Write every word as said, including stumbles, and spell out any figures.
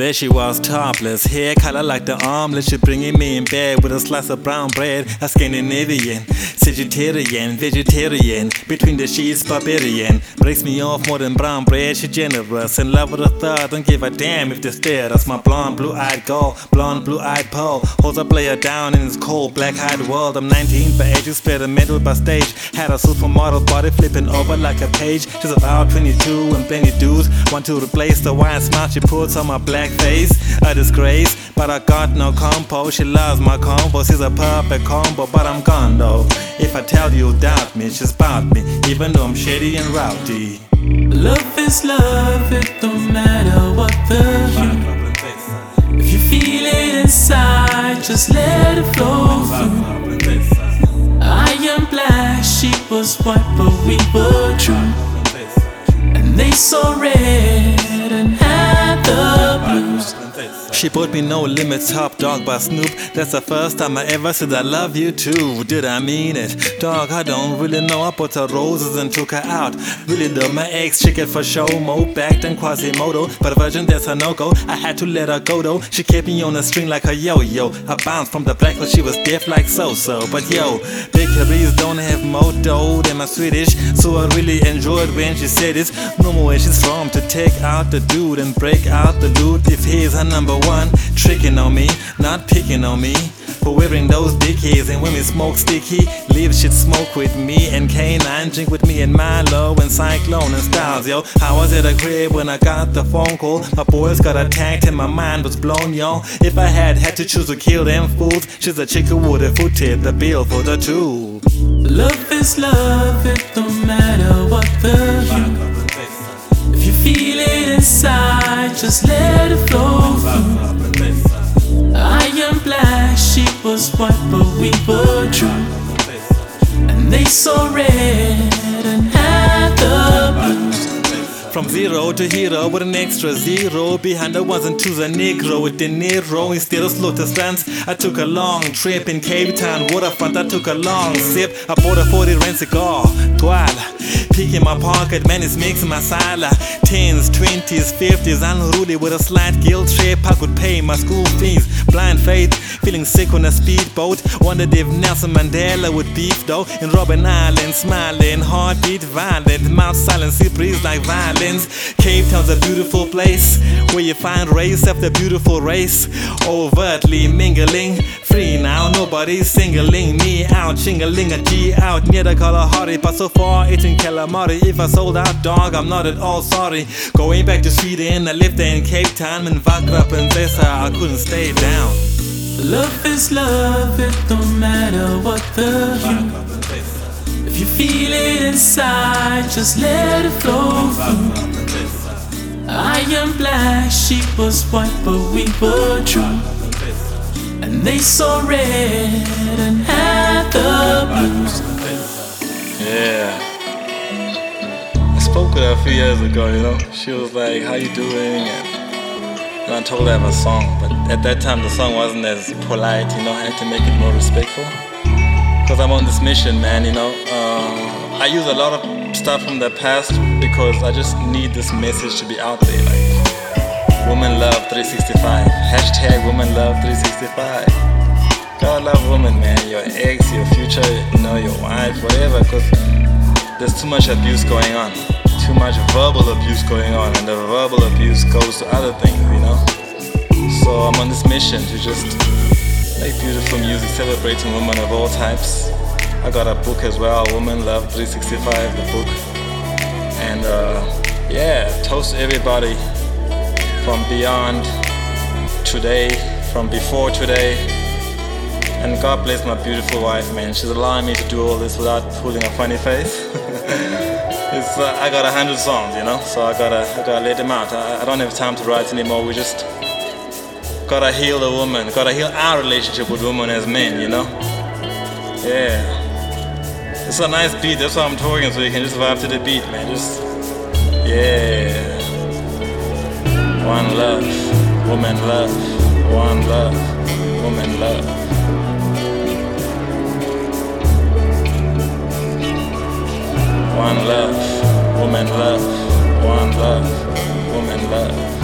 There she was, topless, hair color like the omelette. She bringing me in bed with a slice of brown bread. A Scandinavian, Sagittarian, vegetarian. Between the sheets, barbarian. Breaks me off more than brown bread. She generous, in love with a thought. Don't give a damn if they stare. That's my blonde, blue-eyed girl, blonde, blue-eyed pole. Holds a player down in his cold, black-eyed world. I'm nineteen, but age experimental by stage. Had a supermodel body flipping over like a page. She's about twenty-two and plenty dudes want to replace the wide smile she puts on my black face. A disgrace, but I got no compo. She loves my combo, she's a perfect combo. But I'm gone though, if I tell you doubt me. She's bout me, even though I'm shitty and rowdy. Love is love, it don't matter what the hue. If you feel it inside, just let it flow through. I am black, she was white, but we were true. They saw red and had the blues. She bought me no limits, Top Dog by Snoop. That's the first time I ever said I love you too. Did I mean it? Dog, I don't really know. I put her roses and took her out. Really though, my ex, she get for show. Mo back than Quasimodo. But a virgin, that's a no-go. I had to let her go though. She kept me on a string like a yo-yo. I bounced from the black, but she was deaf like so-so. But yo, big hippies don't have more dough than my Swedish. So I really enjoyed when she said it. No more where she's from to take out the dude and break out the loot. If he's her number one, tricking on me, not picking on me, for wearing those dickies. And when we smoke sticky, lips should smoke with me and K nine, drink with me and Milo and Cyclone and Styles, yo. I was at a crib when I got the phone call. My boys got attacked and my mind was blown, yo. If I had had to choose to kill them fools, she's a chick who would've footed the bill for the tool. Love is love, it don't matter what the hue. If you feel it inside, just let it flow through. She was white, but we were true. And they saw red and had the blues. From zero to hero with an extra zero. Behind the ones and twos a negro with dinero. Instead of slow to strands, I took a long trip. In Cape Town waterfront, I took a long sip. I bought a forty rand cigar, twala. Peek in my pocket, man, it's mixing my sala. Tens, twenties, fifties, unruly with a slight guilt trip. I could pay my school fees, blind faith, feeling sick on a speedboat. Wondered if Nelson Mandela would beef though. In Robben Island, smiling, heartbeat violent, mouth silent, sea breeze like violence. Cape Town's a beautiful place where you find race after beautiful race, overtly mingling. Free now, nobody's singling me out. Shingling a G out near the Kalahari, but so far it's in California. If I sold out, dog, I'm not at all sorry. Going back to Sweden, I lived there in Cape Town. In Vakrap and Bresa, I couldn't stay down. Love is love, it don't matter what the hue. If you feel it inside, just let it flow through. I am black, she was white, but we were true. And they saw red and had the blues. Yeah, I spoke with her a few years ago, you know. She was like, how you doing? And I told her I have a song, but at that time the song wasn't as polite, you know. I had to make it more respectful, because I'm on this mission, man, you know. um, I use a lot of stuff from the past, because I just need this message to be out there, like Women Love three sixty-five, hashtag Women Love three sixty-five. God love women, man. Your ex, your future, you know, your wife, whatever, because there's too much abuse going on. Too much verbal abuse going on, and the verbal abuse goes to other things, you know. So I'm on this mission to just make beautiful music celebrating women of all types. I got a book as well, Women Love three sixty-five, the book. And uh, yeah, toast everybody from beyond today, from before today. And God bless my beautiful wife, man. She's allowing me to do all this without pulling a funny face. It's, uh, I got a hundred songs, you know, so I gotta, I gotta let them out. I, I don't have time to write anymore. We just gotta heal the woman, gotta heal our relationship with women as men, you know. Yeah, it's a nice beat. That's why I'm talking, so you can just vibe to the beat, man. Just yeah, one love, woman love, one love, woman love. One love, woman love, one love, woman love.